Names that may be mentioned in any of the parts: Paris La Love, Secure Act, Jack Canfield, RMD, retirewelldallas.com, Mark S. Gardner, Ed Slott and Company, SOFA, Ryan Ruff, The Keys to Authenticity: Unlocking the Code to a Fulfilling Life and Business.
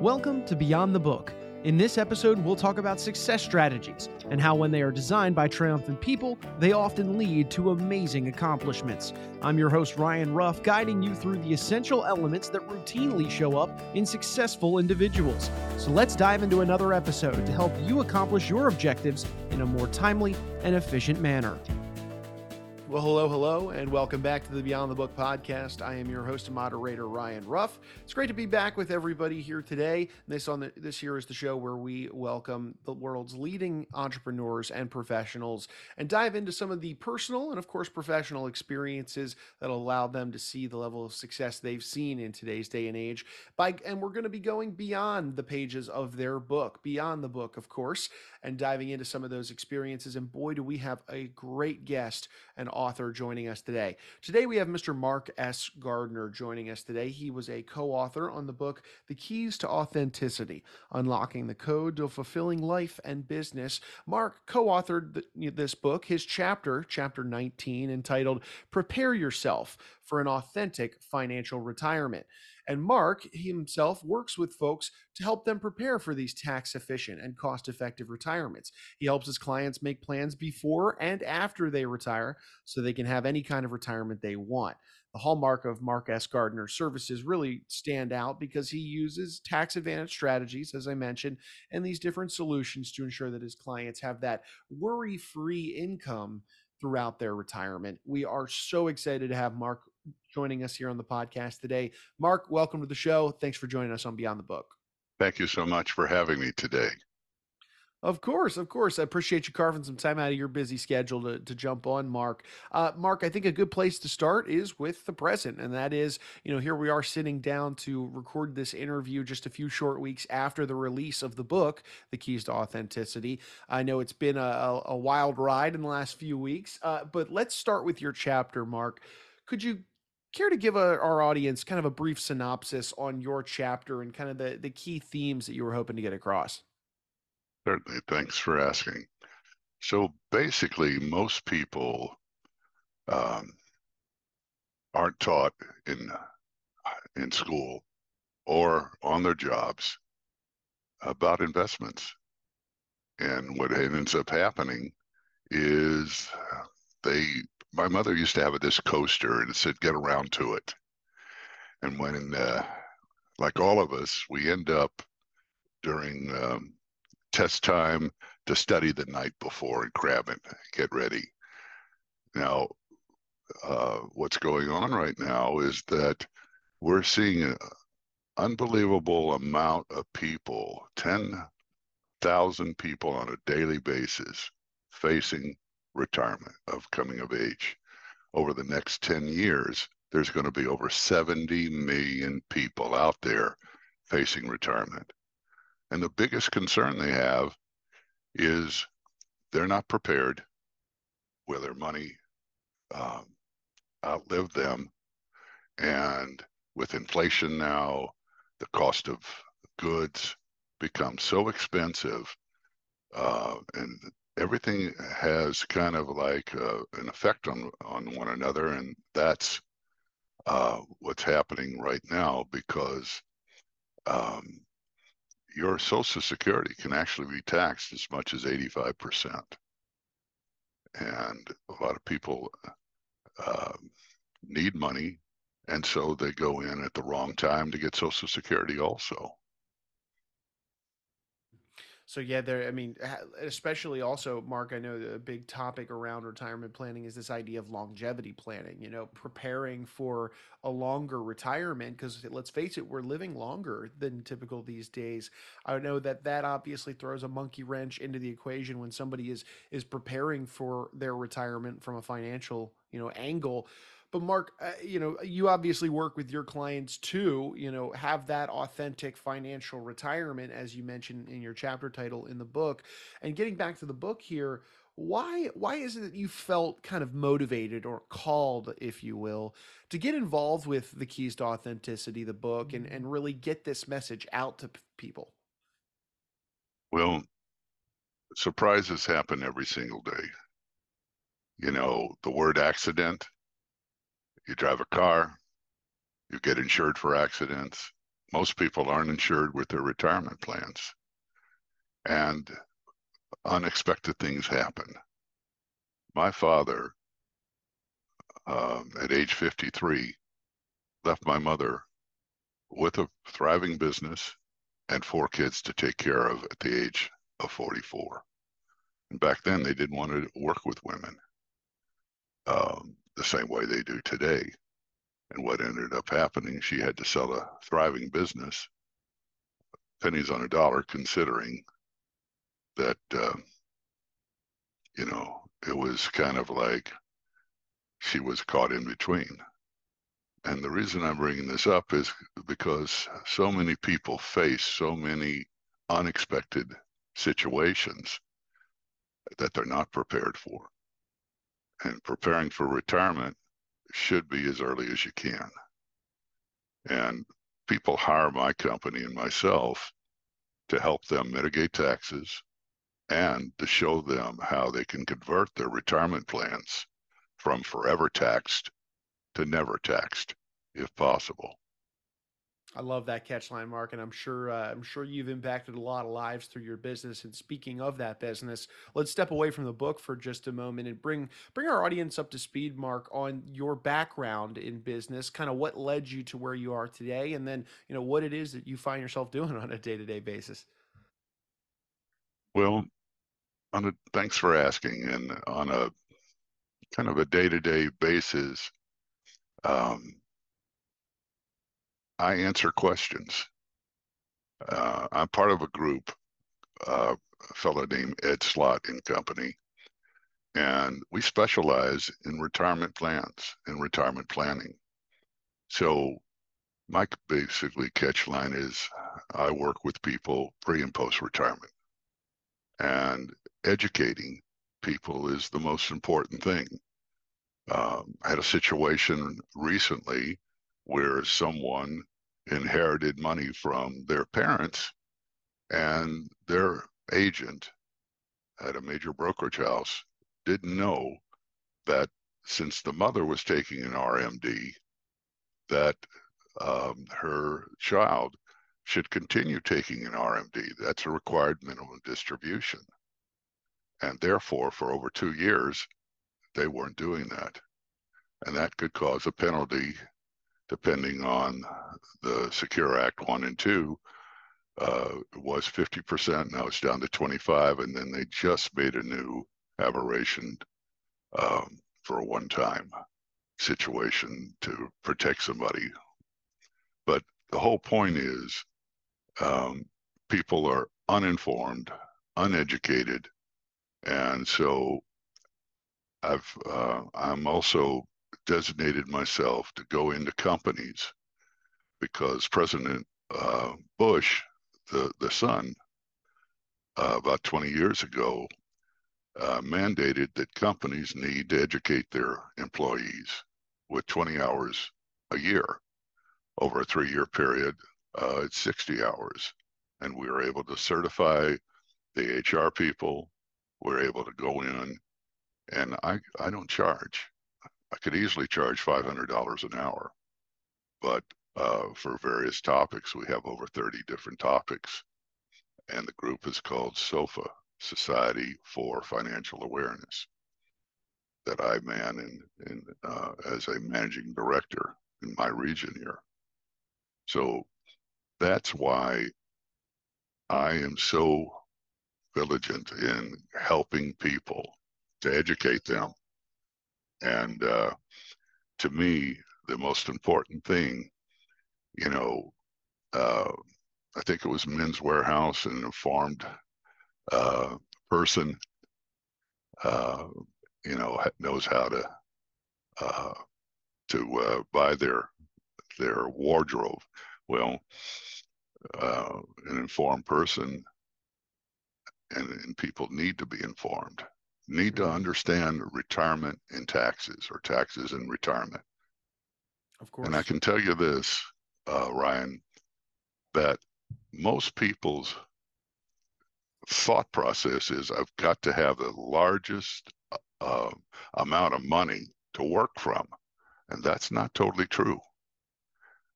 Welcome to Beyond the Book. In this episode, we'll talk about success strategies and how when they are designed by triumphant people, they often lead to amazing accomplishments. I'm your host, Ryan Ruff, guiding you through the essential elements that routinely show up in successful individuals. So let's dive into another episode to help you accomplish your objectives in a more timely and efficient manner. Well, hello, and welcome back to the Beyond the Book podcast. I am your host and moderator, Ryan Ruff. It's great to be back with everybody here today. This here is the show where we welcome the world's leading entrepreneurs and professionals and dive into some of the personal and, of course, professional experiences that allow them to see the level of success they've seen in today's day and age. And we're going to be going beyond the pages of their book, Beyond the Book, of course, and diving into some of those experiences. And boy, do we have a great guest and author joining us today. Today we have Mr. Mark S. Gardner joining us today. He was a co-author on the book, The Keys to Authenticity: Unlocking the Code to a Fulfilling Life and Business. Mark co-authored this book, his chapter 19, entitled Prepare Yourself for an Authentic Financial Retirement. And Mark himself works with folks to help them prepare for these tax-efficient and cost-effective retirements. He helps his clients make plans before and after they retire so they can have any kind of retirement they want. The hallmark of Mark S. Gardner's services really stand out because he uses tax advantage strategies, as I mentioned, and these different solutions to ensure that his clients have that worry-free income throughout their retirement. We are so excited to have Mark joining us here on the podcast today. Mark, welcome to the show. Thanks for joining us on Beyond the Book. Thank you so much for having me today. Of course. I appreciate you carving some time out of your busy schedule to jump on, Mark. Mark, I think a good place to start is with the present. And that is, here we are sitting down to record this interview just a few short weeks after the release of the book, The Keys to Authenticity. I know it's been a wild ride in the last few weeks, but let's start with your chapter, Mark. Could you care to give our audience kind of a brief synopsis on your chapter and kind of the key themes that you were hoping to get across? Certainly. Thanks for asking. So basically, most people aren't taught in school or on their jobs about investments. And what ends up happening is my mother used to have this coaster, and it said, get around to it. And when, like all of us, we end up during test time to study the night before and grab it, get ready. Now, what's going on right now is that we're seeing an unbelievable amount of people, 10,000 people on a daily basis facing retirement of coming of age. Over the next 10 years, there's going to be over 70 million people out there facing retirement. And the biggest concern they have is they're not prepared where their money outlived them. And with inflation now, the cost of goods becomes so expensive and everything has kind of like an effect on one another, and that's what's happening right now because your Social Security can actually be taxed as much as 85%. And a lot of people need money, and so they go in at the wrong time to get Social Security also. So yeah, especially also, Mark, I know a big topic around retirement planning is this idea of longevity planning, preparing for a longer retirement, because let's face it, we're living longer than typical these days. I know that obviously throws a monkey wrench into the equation when somebody is preparing for their retirement from a financial, angle. But Mark, you obviously work with your clients to, have that authentic financial retirement, as you mentioned in your chapter title in the book. And getting back to the book here, why is it that you felt kind of motivated or called, if you will, to get involved with The Keys to Authenticity, the book, and really get this message out to people? Well, surprises happen every single day. The word accident. You drive a car, you get insured for accidents, most people aren't insured with their retirement plans, and unexpected things happen. My father, at age 53, left my mother with a thriving business and 4 kids to take care of at the age of 44. And back then, they didn't want to work with women the same way they do today. And what ended up happening, she had to sell a thriving business, pennies on a dollar, considering that, you know, it was kind of like she was caught in between. And the reason I'm bringing this up is because so many people face so many unexpected situations that they're not prepared for. And preparing for retirement should be as early as you can. And people hire my company and myself to help them mitigate taxes and to show them how they can convert their retirement plans from forever taxed to never taxed, if possible. I love that catchline, Mark, and I'm sure you've impacted a lot of lives through your business. And speaking of that business, let's step away from the book for just a moment and bring our audience up to speed, Mark, on your background in business, kind of what led you to where you are today, and then, you know, what it is that you find yourself doing on a day-to-day basis. Well, thanks for asking. And on a kind of a day-to-day basis, I answer questions. I'm part of a group, a fellow named Ed Slott and Company, and we specialize in retirement plans and retirement planning. So my basically catch line is I work with people pre and post retirement, and educating people is the most important thing. I had a situation recently where someone inherited money from their parents, and their agent at a major brokerage house didn't know that since the mother was taking an RMD, that her child should continue taking an RMD. That's a required minimum distribution. And therefore, for over 2 years, they weren't doing that. And that could cause a penalty depending on the Secure Act 1 and 2, it was 50%, now it's down to 25%, and then they just made a new aberration for a one-time situation to protect somebody. But the whole point is people are uninformed, uneducated, and so I'm also designated myself to go into companies because President Bush, the son, about 20 years ago, mandated that companies need to educate their employees with 20 hours a year. Over a 3-year period, it's 60 hours. And we were able to certify the HR people. We were able to go in, and I don't charge. I could easily charge $500 an hour, but for various topics, we have over 30 different topics, and the group is called SOFA, Society for Financial Awareness, that I man in as a managing director in my region here. So that's why I am so diligent in helping people to educate them. And to me, the most important thing, you know, I think it was Men's Warehouse, an informed person, you know, knows how to buy their wardrobe. Well, an informed person, and people need to be informed. Need to understand retirement and taxes, or taxes and retirement. Of course. And I can tell you this, Ryan, that most people's thought process is I've got to have the largest amount of money to work from. And that's not totally true,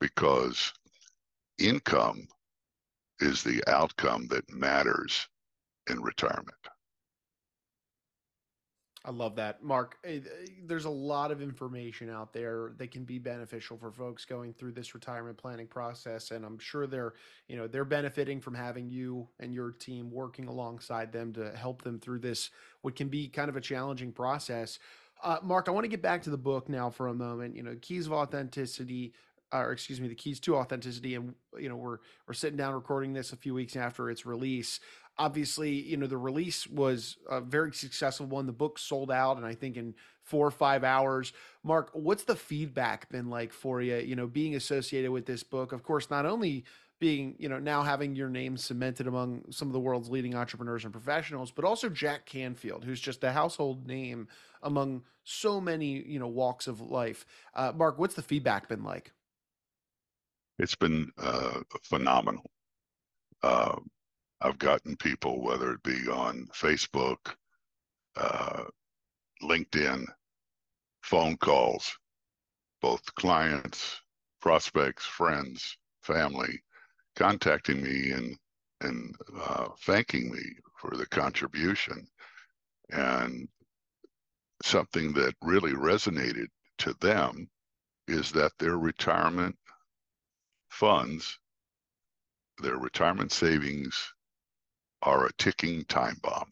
because income is the outcome that matters in retirement. I love that, Mark. There's a lot of information out there that can be beneficial for folks going through this retirement planning process, and I'm sure they're benefiting from having you and your team working alongside them to help them through this, what can be kind of a challenging process. Mark, I want to get back to the book now for a moment. The Keys to Authenticity, and we're sitting down recording this a few weeks after its release. Obviously, the release was a very successful one. The book sold out, and I think in 4 or 5 hours. Mark, what's the feedback been like for you? Being associated with this book, of course, not only being, now having your name cemented among some of the world's leading entrepreneurs and professionals, but also Jack Canfield, who's just a household name among so many, walks of life. Mark, what's the feedback been like? It's been phenomenal. I've gotten people, whether it be on Facebook, LinkedIn, phone calls, both clients, prospects, friends, family, contacting me and thanking me for the contribution, and something that really resonated to them is that their retirement funds, their retirement savings, are a ticking time bomb.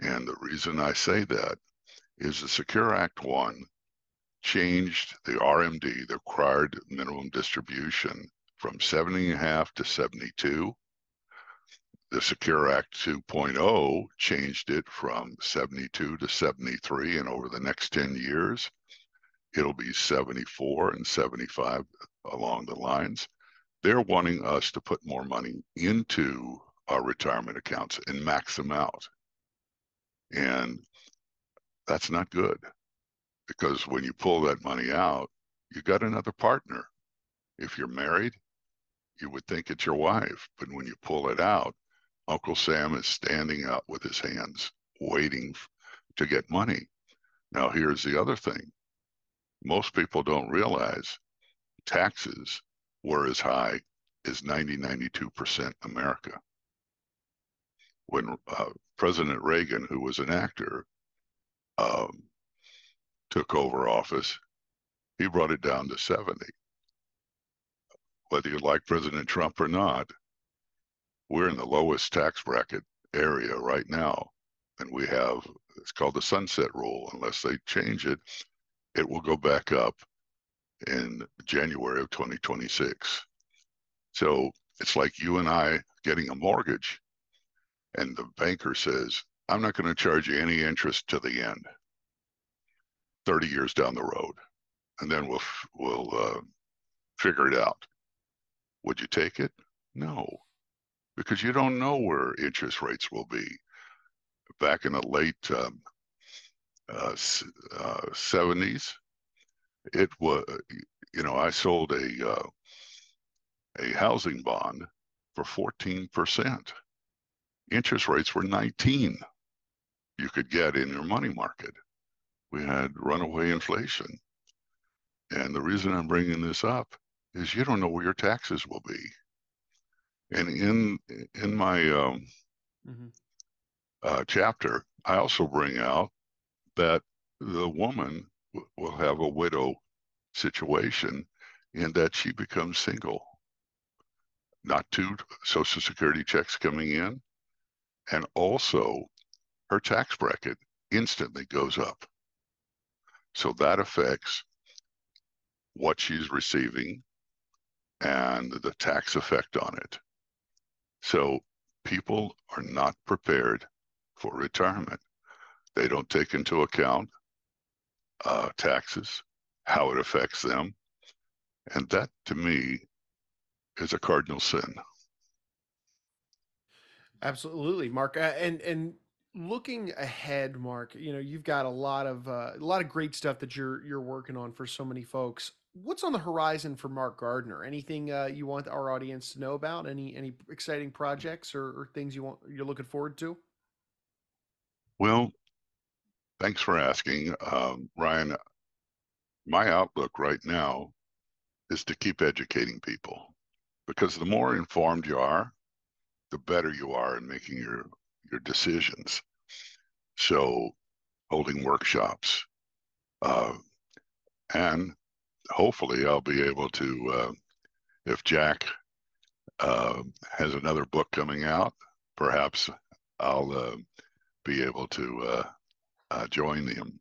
And the reason I say that is the Secure Act 1 changed the RMD, the required minimum distribution, from 70.5 to 72. The Secure Act 2.0 changed it from 72 to 73, and over the next 10 years, it'll be 74 and 75 along the lines. They're wanting us to put more money into our retirement accounts and max them out. And that's not good, because when you pull that money out, you got another partner. If you're married, you would think it's your wife, but when you pull it out, Uncle Sam is standing out with his hands waiting to get money. Now, here's the other thing. Most people don't realize taxes were as high as 92% America. When President Reagan, who was an actor, took over office, he brought it down to 70. Whether you like President Trump or not, we're in the lowest tax bracket area right now. And we have, it's called the sunset rule. Unless they change it, it will go back up in January of 2026. So it's like you and I getting a mortgage, and the banker says, I'm not going to charge you any interest to the end, 30 years down the road, and then we'll figure it out. Would you take it? No, because you don't know where interest rates will be. Back in the late 70s, it was, I sold a housing bond for 14%. Interest rates were 19. You could get in your money market. We had runaway inflation. And the reason I'm bringing this up is you don't know where your taxes will be. And in my chapter, I also bring out that the woman will have a widow situation in that she becomes single. Not 2 Social Security checks coming in, and also her tax bracket instantly goes up. So that affects what she's receiving and the tax effect on it. So people are not prepared for retirement. They don't take into account taxes, how it affects them. And that, to me, is a cardinal sin. Absolutely, Mark. And looking ahead, Mark, you've got a lot of great stuff that you're working on for so many folks. What's on the horizon for Mark Gardner? Anything you want our audience to know about? Any exciting projects or things you're looking forward to? Well, thanks for asking, Ryan. My outlook right now is to keep educating people, because the more informed you are, the better you are in making your decisions. So holding workshops, and hopefully I'll be able to, if Jack has another book coming out, perhaps I'll be able to join him.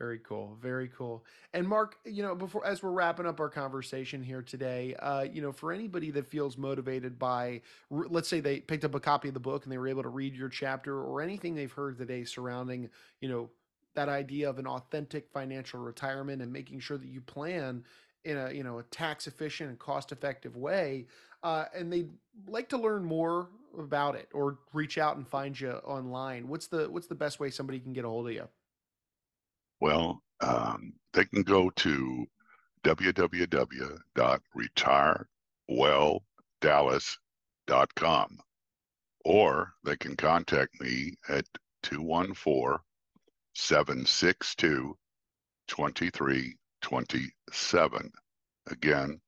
Very cool. Very cool. And Mark, you know, before, as we're wrapping up our conversation here today, you know, for anybody that feels motivated by, let's say they picked up a copy of the book and they were able to read your chapter or anything they've heard today surrounding, you know, that idea of an authentic financial retirement and making sure that you plan in a, you know, a tax efficient and cost effective way. And they'd like to learn more about it or reach out and find you online. What's the best way somebody can get a hold of you? Well, they can go to www.retirewelldallas.com, or they can contact me at 214-762-2327. Again,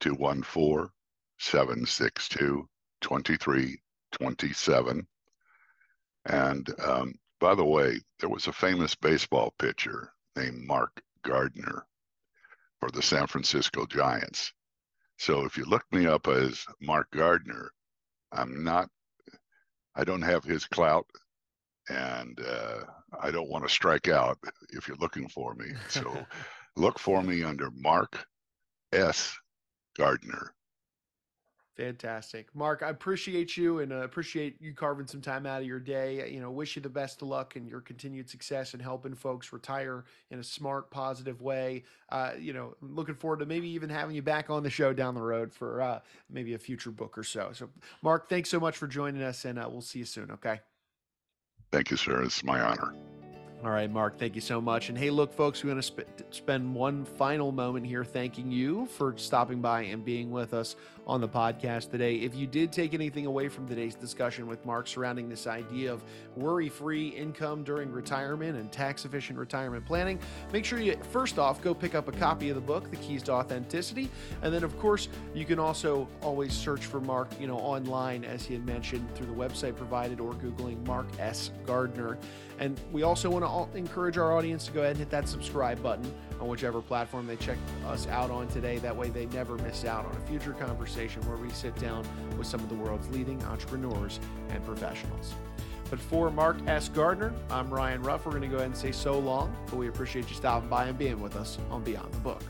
214-762-2327. And, by the way, there was a famous baseball pitcher named Mark Gardner for the San Francisco Giants. So if you look me up as Mark Gardner, I don't have his clout, and I don't want to strike out if you're looking for me. So look for me under Mark S. Gardner. Fantastic. Mark, I appreciate you, and appreciate you carving some time out of your day. You know, wish you the best of luck and your continued success in helping folks retire in a smart, positive way. You know, looking forward to maybe even having you back on the show down the road for maybe a future book or so. So Mark, thanks so much for joining us, and we'll see you soon. Okay. Thank you, sir. It's my honor. All right, Mark, thank you so much. And hey, look, folks, we're going to spend one final moment here thanking you for stopping by and being with us on the podcast today. If you did take anything away from today's discussion with Mark surrounding this idea of worry-free income during retirement and tax-efficient retirement planning, make sure you, first off, go pick up a copy of the book, The Keys to Authenticity. And then, of course, you can also always search for Mark, you know, online, as he had mentioned, through the website provided or Googling Mark S. Gardner. And we also want to encourage our audience to go ahead and hit that subscribe button on whichever platform they check us out on today. That way they never miss out on a future conversation where we sit down with some of the world's leading entrepreneurs and professionals. But for Mark S. Gardner, I'm Ryan Ruff. We're going to go ahead and say so long, but we appreciate you stopping by and being with us on Beyond the Book.